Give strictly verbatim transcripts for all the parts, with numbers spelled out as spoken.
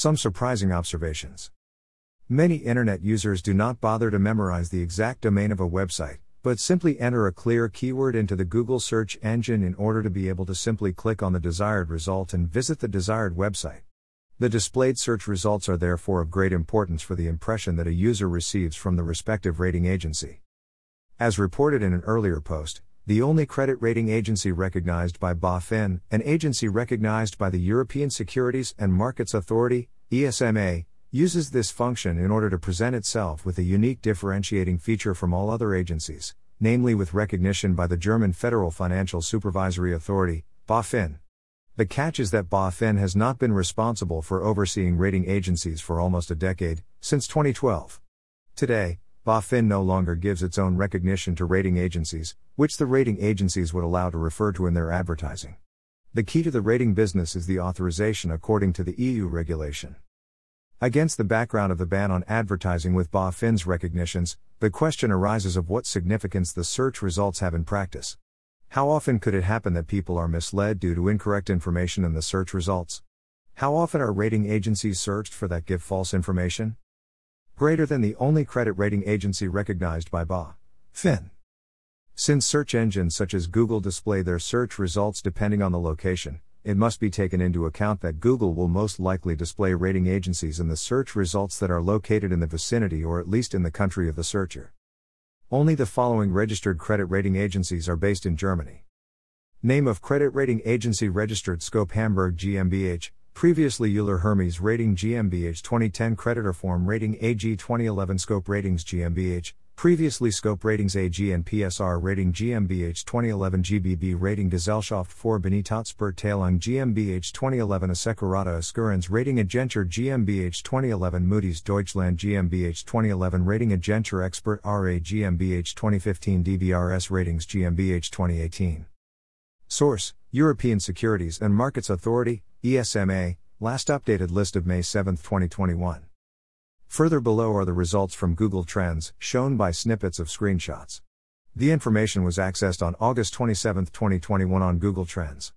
Some surprising observations. Many internet users do not bother to memorize the exact domain of a website, but simply enter a clear keyword into the Google search engine in order to be able to simply click on the desired result and visit the desired website. The displayed search results are therefore of great importance for the impression that a user receives from the respective rating agency. As reported in an earlier post, the only credit rating agency recognized by BaFin, an agency recognized by the European Securities and Markets Authority, E S M A, uses this function in order to present itself with a unique differentiating feature from all other agencies, namely with recognition by the German Federal Financial Supervisory Authority, BaFin. The catch is that BaFin has not been responsible for overseeing rating agencies for almost a decade, since twenty twelve. Today, BaFin no longer gives its own recognition to rating agencies, which the rating agencies would allow to refer to in their advertising. The key to the rating business is the authorization according to the E U regulation. Against the background of the ban on advertising with BaFin's recognitions, the question arises of what significance the search results have in practice. How often could it happen that people are misled due to incorrect information in the search results? How often are rating agencies searched for that give false information? Greater than the only credit rating agency recognized by BaFin. Since search engines such as Google display their search results depending on the location, it must be taken into account that Google will most likely display rating agencies in the search results that are located in the vicinity or at least in the country of the searcher. Only the following registered credit rating agencies are based in Germany. Name of credit rating agency registered: Scope Hamburg GmbH, previously Euler Hermes Rating GmbH twenty ten, Creditreform Rating A G twenty eleven, Scope Ratings GmbH, previously Scope Ratings A G and P S R Rating GmbH twenty eleven, G B B Rating Gesellschaft für Bonitätsbeurteilung GmbH twenty eleven, Assekurata Assekuranz Rating-Agentur GmbH twenty eleven, Moody's Deutschland GmbH twenty eleven, Rating-Agentur Expert R A GmbH twenty fifteen, D B R S Ratings GmbH twenty eighteen. Source: European Securities and Markets Authority, E S M A, last updated list of May seventh, twenty twenty-one. Further below are the results from Google Trends, shown by snippets of screenshots. The information was accessed on August twenty-seventh, twenty twenty-one on Google Trends.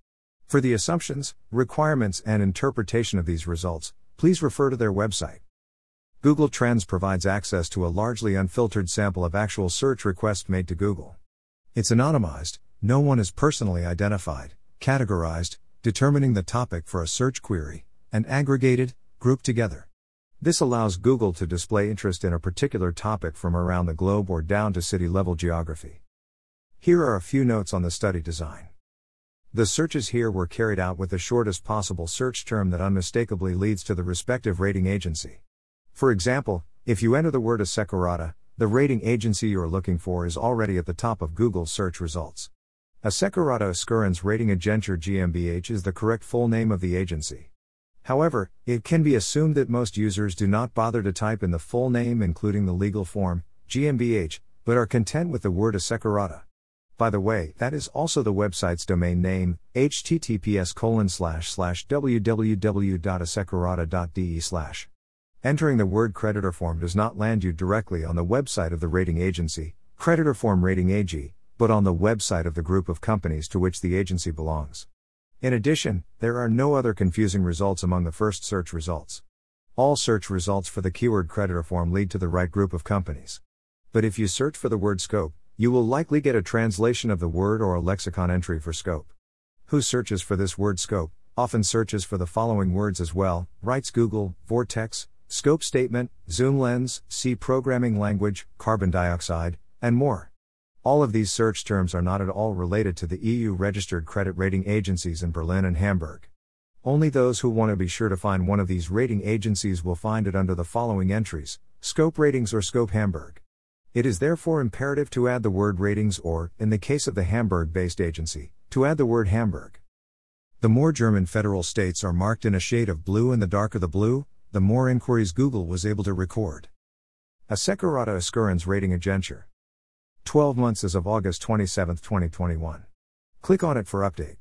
For the assumptions, requirements and interpretation of these results, please refer to their website. Google Trends provides access to a largely unfiltered sample of actual search requests made to Google. It's anonymized, no one is personally identified, categorized, determining the topic for a search query, and aggregated, grouped together. This allows Google to display interest in a particular topic from around the globe or down to city-level geography. Here are a few notes on the study design. The searches here were carried out with the shortest possible search term that unmistakably leads to the respective rating agency. For example, if you enter the word Assekurata, the rating agency you're looking for is already at the top of Google's search results. Assekurata Assekuranz Rating-Agentur GmbH is the correct full name of the agency. However, it can be assumed that most users do not bother to type in the full name including the legal form, GmbH, but are content with the word Assekurata. By the way, that is also the website's domain name, h t t p s colon slash slash w w w dot assekurata dot d e slash. Entering the word Creditreform does not land you directly on the website of the rating agency, Creditreform Rating A G, but on the website of the group of companies to which the agency belongs. In addition, there are no other confusing results among the first search results. All search results for the keyword Creditreform lead to the right group of companies. But if you search for the word Scope, you will likely get a translation of the word or a lexicon entry for Scope. Who searches for this word Scope, often searches for the following words as well, writes Google: vortex, scope statement, zoom lens, C programming language, carbon dioxide, and more. All of these search terms are not at all related to the E U-registered credit rating agencies in Berlin and Hamburg. Only those who want to be sure to find one of these rating agencies will find it under the following entries, Scope Ratings or Scope Hamburg. It is therefore imperative to add the word ratings or, in the case of the Hamburg-based agency, to add the word Hamburg. The more German federal states are marked in a shade of blue and the darker the blue, the more inquiries Google was able to record. Assekurata Assekuranz Rating-Agentur. twelve months as of August twenty-seventh, twenty twenty-one. Click on it for update.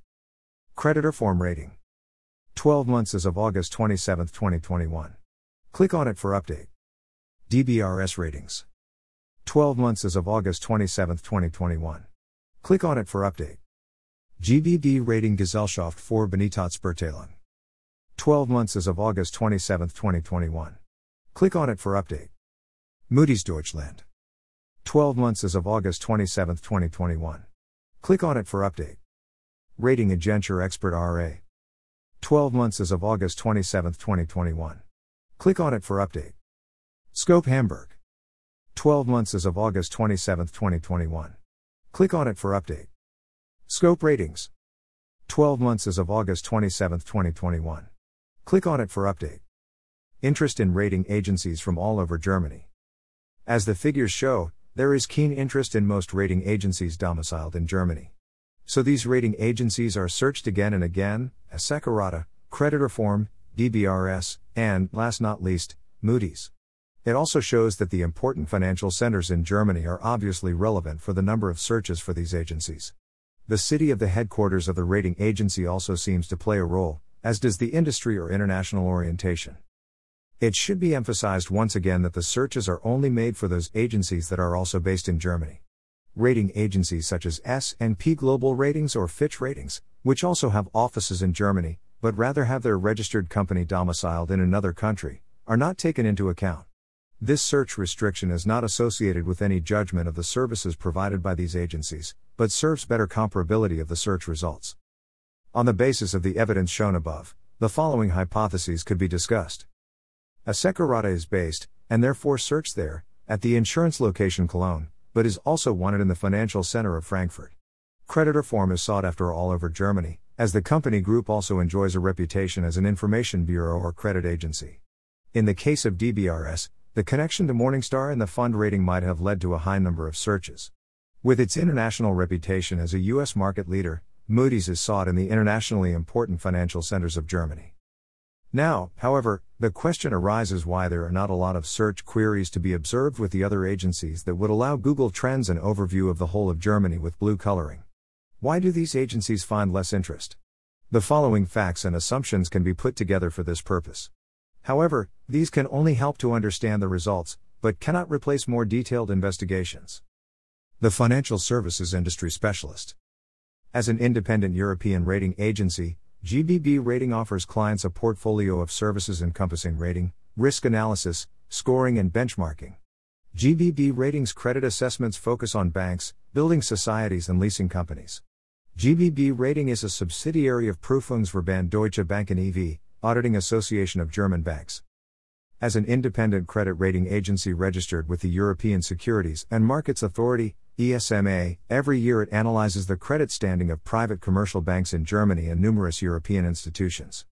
Creditreform Rating. twelve months as of August twenty-seventh, twenty twenty-one. Click on it for update. D B R S Ratings. twelve months as of August twenty-seventh, twenty twenty-one. Click on it for update. G B B Rating Gesellschaft für Bonitätsbeurteilung. twelve months as of August twenty-seventh, twenty twenty-one. Click on it for update. Moody's Deutschland. twelve months as of August twenty-seventh, twenty twenty-one. Click on it for update. Rating-Agentur Expert R A. twelve months as of August twenty-seventh, twenty twenty-one. Click on it for update. Scope Hamburg. twelve months as of August twenty-seventh, twenty twenty-one. Click on it for update. Scope Ratings. twelve months as of August twenty-seventh, twenty twenty-one. Click on it for update. Interest in rating agencies from all over Germany. As the figures show, there is keen interest in most rating agencies domiciled in Germany. So these rating agencies are searched again and again: Assekurata, Creditreform, D B R S, and, last not least, Moody's. It also shows that the important financial centers in Germany are obviously relevant for the number of searches for these agencies. The city of the headquarters of the rating agency also seems to play a role, as does the industry or international orientation. It should be emphasized once again that the searches are only made for those agencies that are also based in Germany. Rating agencies such as S and P Global Ratings or Fitch Ratings, which also have offices in Germany, but rather have their registered company domiciled in another country, are not taken into account. This search restriction is not associated with any judgment of the services provided by these agencies, but serves better comparability of the search results. On the basis of the evidence shown above, the following hypotheses could be discussed. Assekurata is based, and therefore searched there, at the insurance location Cologne, but is also wanted in the financial center of Frankfurt. Creditreform is sought after all over Germany, as the company group also enjoys a reputation as an information bureau or credit agency. In the case of D B R S, the connection to Morningstar and the fund rating might have led to a high number of searches. With its international reputation as a U S market leader, Moody's is sought in the internationally important financial centers of Germany. Now, however, the question arises why there are not a lot of search queries to be observed with the other agencies that would allow Google Trends an overview of the whole of Germany with blue coloring. Why do these agencies find less interest? The following facts and assumptions can be put together for this purpose. However, these can only help to understand the results, but cannot replace more detailed investigations. The financial services industry specialist. As an independent European rating agency, G B B Rating offers clients a portfolio of services encompassing rating, risk analysis, scoring and benchmarking. G B B Rating's credit assessments focus on banks, building societies and leasing companies. G B B Rating is a subsidiary of Prüfungsverband Deutsche Bank and E V, Auditing Association of German Banks. As an independent credit rating agency registered with the European Securities and Markets Authority, E S M A, every year it analyzes the credit standing of private commercial banks in Germany and numerous European institutions.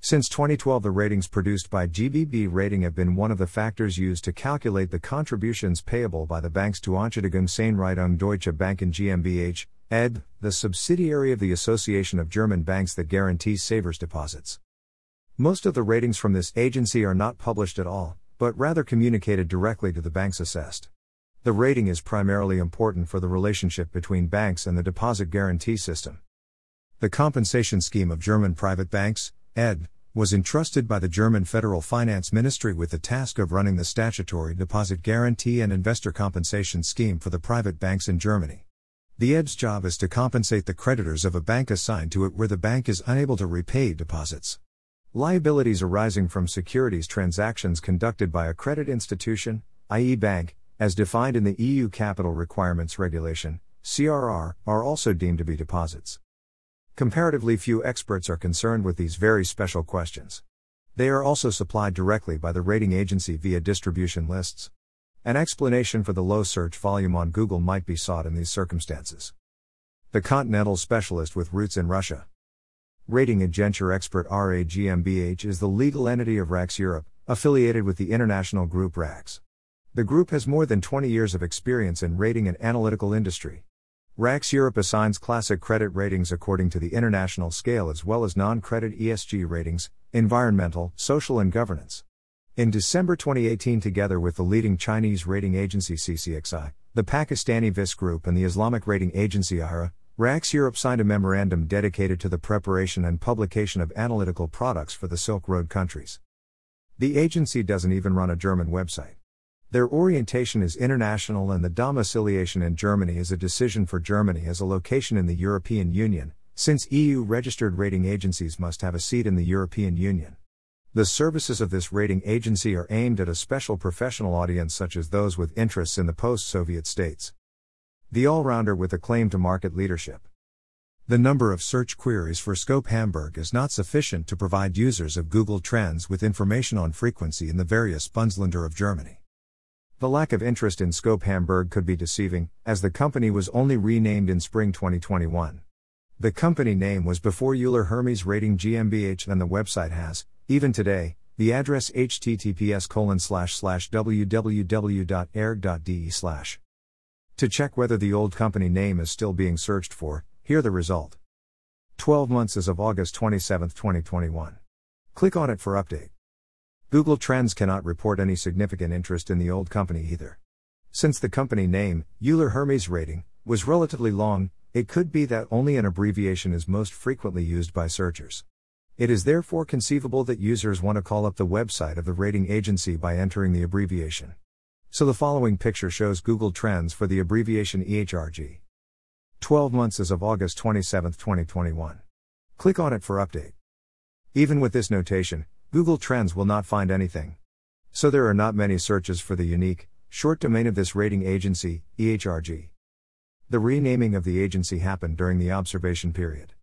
Since twenty twelve, the ratings produced by G B B Rating have been one of the factors used to calculate the contributions payable by the banks to Entschädigungseinrichtung Deutsche Banken GmbH, E D B, the subsidiary of the Association of German Banks that guarantees savers' deposits. Most of the ratings from this agency are not published at all, but rather communicated directly to the banks assessed. The rating is primarily important for the relationship between banks and the deposit guarantee system. The compensation scheme of German private banks, E D B, was entrusted by the German Federal Finance Ministry with the task of running the statutory deposit guarantee and investor compensation scheme for the private banks in Germany. The E D B's job is to compensate the creditors of a bank assigned to it where the bank is unable to repay deposits. Liabilities arising from securities transactions conducted by a credit institution, that is bank, as defined in the E U Capital Requirements Regulation, C R R, are also deemed to be deposits. Comparatively few experts are concerned with these very special questions. They are also supplied directly by the rating agency via distribution lists. An explanation for the low search volume on Google might be sought in these circumstances. The continental specialist with roots in Russia. Rating-Agentur Expert R A GmbH is the legal entity of RAEX Europe, affiliated with the international group RAEX. The group has more than twenty years of experience in rating and analytical industry. RAEX Europe assigns classic credit ratings according to the international scale as well as non-credit E S G ratings, environmental, social and governance. In December twenty eighteen, together with the leading Chinese rating agency C C X I, the Pakistani V I S Group and the Islamic rating agency A H R A, RAEX Europe signed a memorandum dedicated to the preparation and publication of analytical products for the Silk Road countries. The agency doesn't even run a German website. Their orientation is international and the domiciliation in Germany is a decision for Germany as a location in the European Union, since E U-registered rating agencies must have a seat in the European Union. The services of this rating agency are aimed at a special professional audience such as those with interests in the post-Soviet states. The all-rounder with a claim to market leadership. The number of search queries for Scope Hamburg is not sufficient to provide users of Google Trends with information on frequency in the various Bundesländer of Germany. The lack of interest in Scope Hamburg could be deceiving, as the company was only renamed in spring twenty twenty-one. The company name was before Euler Hermes Rating GmbH than the website has, even today, the address h t t p s colon slash slash w w w dot erg dot d e slash. To check whether the old company name is still being searched for, hear the result. twelve months as of August twenty-seventh, twenty twenty-one. Click on it for update. Google Trends cannot report any significant interest in the old company either. Since the company name, Euler Hermes Rating, was relatively long, it could be that only an abbreviation is most frequently used by searchers. It is therefore conceivable that users want to call up the website of the rating agency by entering the abbreviation. So the following picture shows Google Trends for the abbreviation E H R G. twelve months as of August twenty-seventh, twenty twenty-one. Click on it for update. Even with this notation, Google Trends will not find anything. So there are not many searches for the unique, short domain of this rating agency, E H R G. The renaming of the agency happened during the observation period.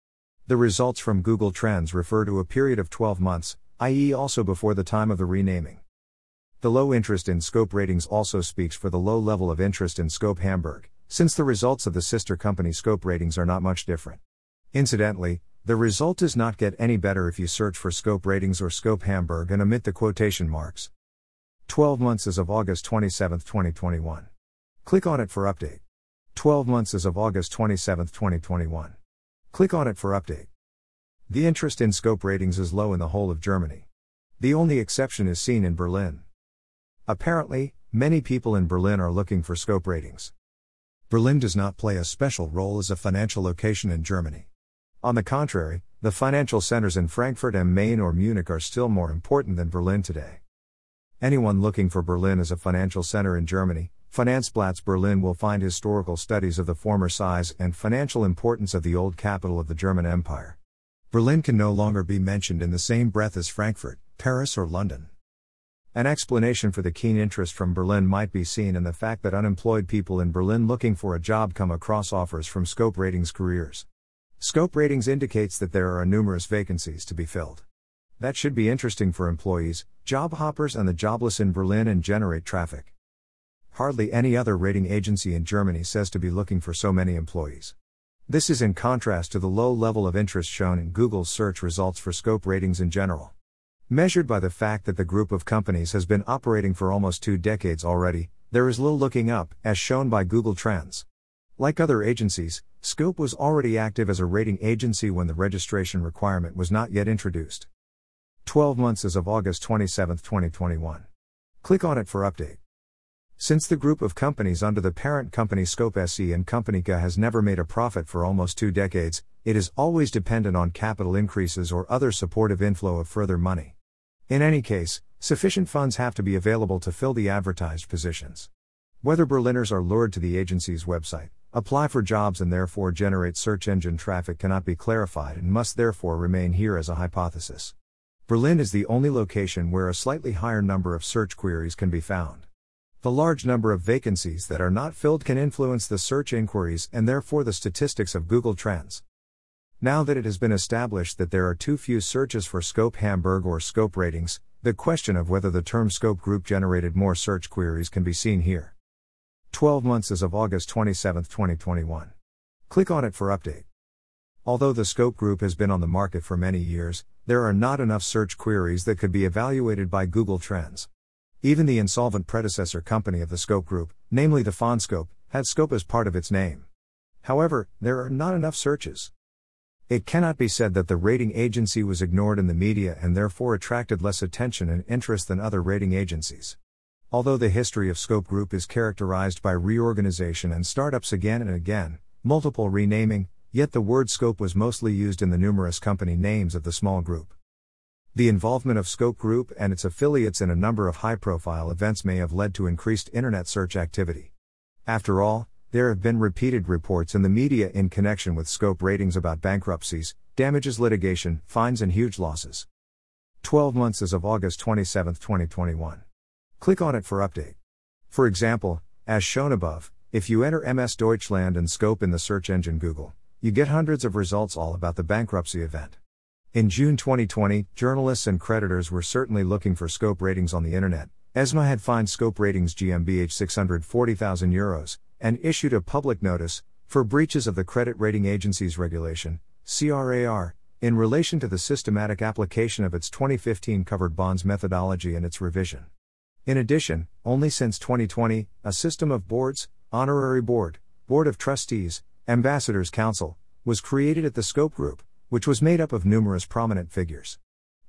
The results from Google Trends refer to a period of twelve months, that is also before the time of the renaming. The low interest in Scope Ratings also speaks for the low level of interest in Scope Hamburg, since the results of the sister company Scope Ratings are not much different. Incidentally, the result does not get any better if you search for Scope Ratings or Scope Hamburg and omit the quotation marks. twelve months as of August twenty-seventh, twenty twenty-one. Click on it for update. twelve months as of August twenty-seventh, twenty twenty-one. Click on it for update. The interest in Scope Ratings is low in the whole of Germany. The only exception is seen in Berlin. Apparently, many people in Berlin are looking for Scope Ratings. Berlin does not play a special role as a financial location in Germany. On the contrary, the financial centers in Frankfurt am Main or Munich are still more important than Berlin today. Anyone looking for Berlin as a financial center in Germany, Finanzplatz Berlin, will find historical studies of the former size and financial importance of the old capital of the German Empire. Berlin can no longer be mentioned in the same breath as Frankfurt, Paris, or London. An explanation for the keen interest from Berlin might be seen in the fact that unemployed people in Berlin looking for a job come across offers from Scope Ratings careers. Scope Ratings indicates that there are numerous vacancies to be filled. That should be interesting for employees, job hoppers, and the jobless in Berlin and generate traffic. Hardly any other rating agency in Germany says to be looking for so many employees. This is in contrast to the low level of interest shown in Google's search results for Scope Ratings in general. Measured by the fact that the group of companies has been operating for almost two decades already, there is little looking up, as shown by Google Trends. Like other agencies, Scope was already active as a rating agency when the registration requirement was not yet introduced. twelve months as of August twenty-seventh, twenty twenty-one. Click on it for update. Since the group of companies under the parent company Scope S E and Companica has never made a profit for almost two decades, it is always dependent on capital increases or other supportive inflow of further money. In any case, sufficient funds have to be available to fill the advertised positions. Whether Berliners are lured to the agency's website, apply for jobs, and therefore generate search engine traffic cannot be clarified and must therefore remain here as a hypothesis. Berlin is the only location where a slightly higher number of search queries can be found. The large number of vacancies that are not filled can influence the search inquiries and therefore the statistics of Google Trends. Now that it has been established that there are too few searches for Scope Hamburg or Scope Ratings, the question of whether the term Scope Group generated more search queries can be seen here. twelve months as of August twenty-seventh, twenty twenty-one. Click on it for update. Although the Scope Group has been on the market for many years, there are not enough search queries that could be evaluated by Google Trends. Even the insolvent predecessor company of the Scope Group, namely the Fonscope, had Scope as part of its name. However, there are not enough searches. It cannot be said that the rating agency was ignored in the media and therefore attracted less attention and interest than other rating agencies. Although the history of Scope Group is characterized by reorganization and startups again and again, multiple renaming, yet the word Scope was mostly used in the numerous company names of the small group. The involvement of Scope Group and its affiliates in a number of high-profile events may have led to increased internet search activity. After all, there have been repeated reports in the media in connection with Scope ratings about bankruptcies, damages litigation, fines and huge losses. twelve months as of August twenty-seventh, twenty twenty-one. Click on it for update. For example, as shown above, if you enter M S Deutschland and Scope in the search engine Google, you get hundreds of results all about the bankruptcy event. In June twenty twenty, journalists and creditors were certainly looking for Scope ratings on the internet. ESMA had fined Scope Ratings GmbH six hundred forty thousand euros, and issued a public notice, for breaches of the Credit Rating Agency's regulation, C R A R, in relation to the systematic application of its twenty fifteen covered bonds methodology and its revision. In addition, only since twenty twenty, a system of boards, honorary board, board of trustees, ambassadors council, was created at the Scope Group, which was made up of numerous prominent figures.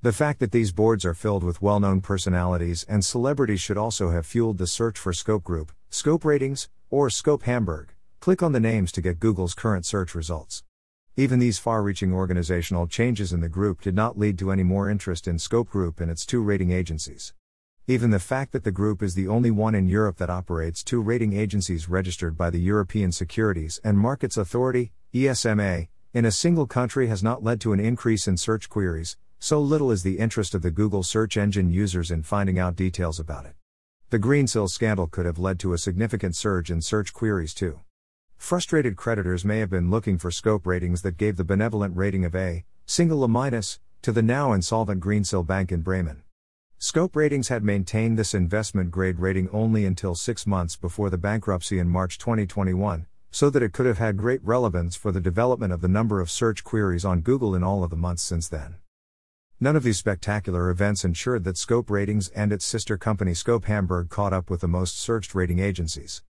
The fact that these boards are filled with well-known personalities and celebrities should also have fueled the search for Scope Group, Scope Ratings, or Scope Hamburg. Click on the names to get Google's current search results. Even these far-reaching organizational changes in the group did not lead to any more interest in Scope Group and its two rating agencies. Even the fact that the group is the only one in Europe that operates two rating agencies registered by the European Securities and Markets Authority, E S M A, in a single country has not led to an increase in search queries. So little is the interest of the Google search engine users in finding out details about it. The Greensill scandal could have led to a significant surge in search queries too. Frustrated creditors may have been looking for Scope ratings that gave the benevolent rating of A, single A-, to the now insolvent Greensill Bank in Bremen. Scope ratings had maintained this investment-grade rating only until six months before the bankruptcy in March twenty twenty-one, so that it could have had great relevance for the development of the number of search queries on Google in all of the months since then. None of these spectacular events ensured that Scope Ratings and its sister company Scope Hamburg caught up with the most searched rating agencies.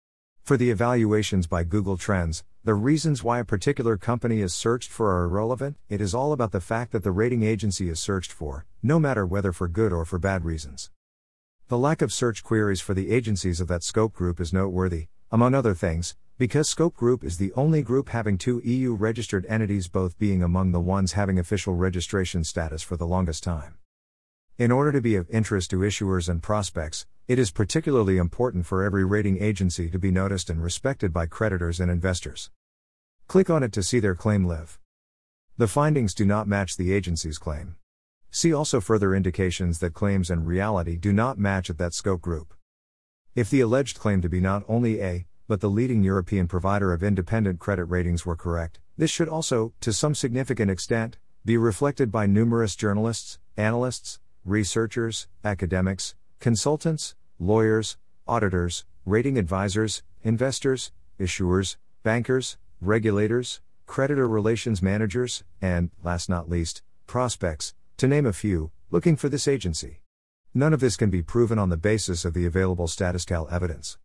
For the evaluations by Google Trends, the reasons why a particular company is searched for are irrelevant. It is all about the fact that the rating agency is searched for, no matter whether for good or for bad reasons. The lack of search queries for the agencies of that Scope Group is noteworthy, among other things, because Scope Group is the only group having two E U-registered entities, both being among the ones having official registration status for the longest time. In order to be of interest to issuers and prospects, it is particularly important for every rating agency to be noticed and respected by creditors and investors. Click on it to see their claim live. The findings do not match the agency's claim. See also further indications that claims and reality do not match at that Scope Group. If the alleged claim to be not only a but the leading European provider of independent credit ratings were correct, this should also, to some significant extent, be reflected by numerous journalists, analysts, researchers, academics, consultants, lawyers, auditors, rating advisors, investors, issuers, bankers, regulators, creditor relations managers, and, last not least, prospects, to name a few, looking for this agency. None of this can be proven on the basis of the available StatisCal evidence.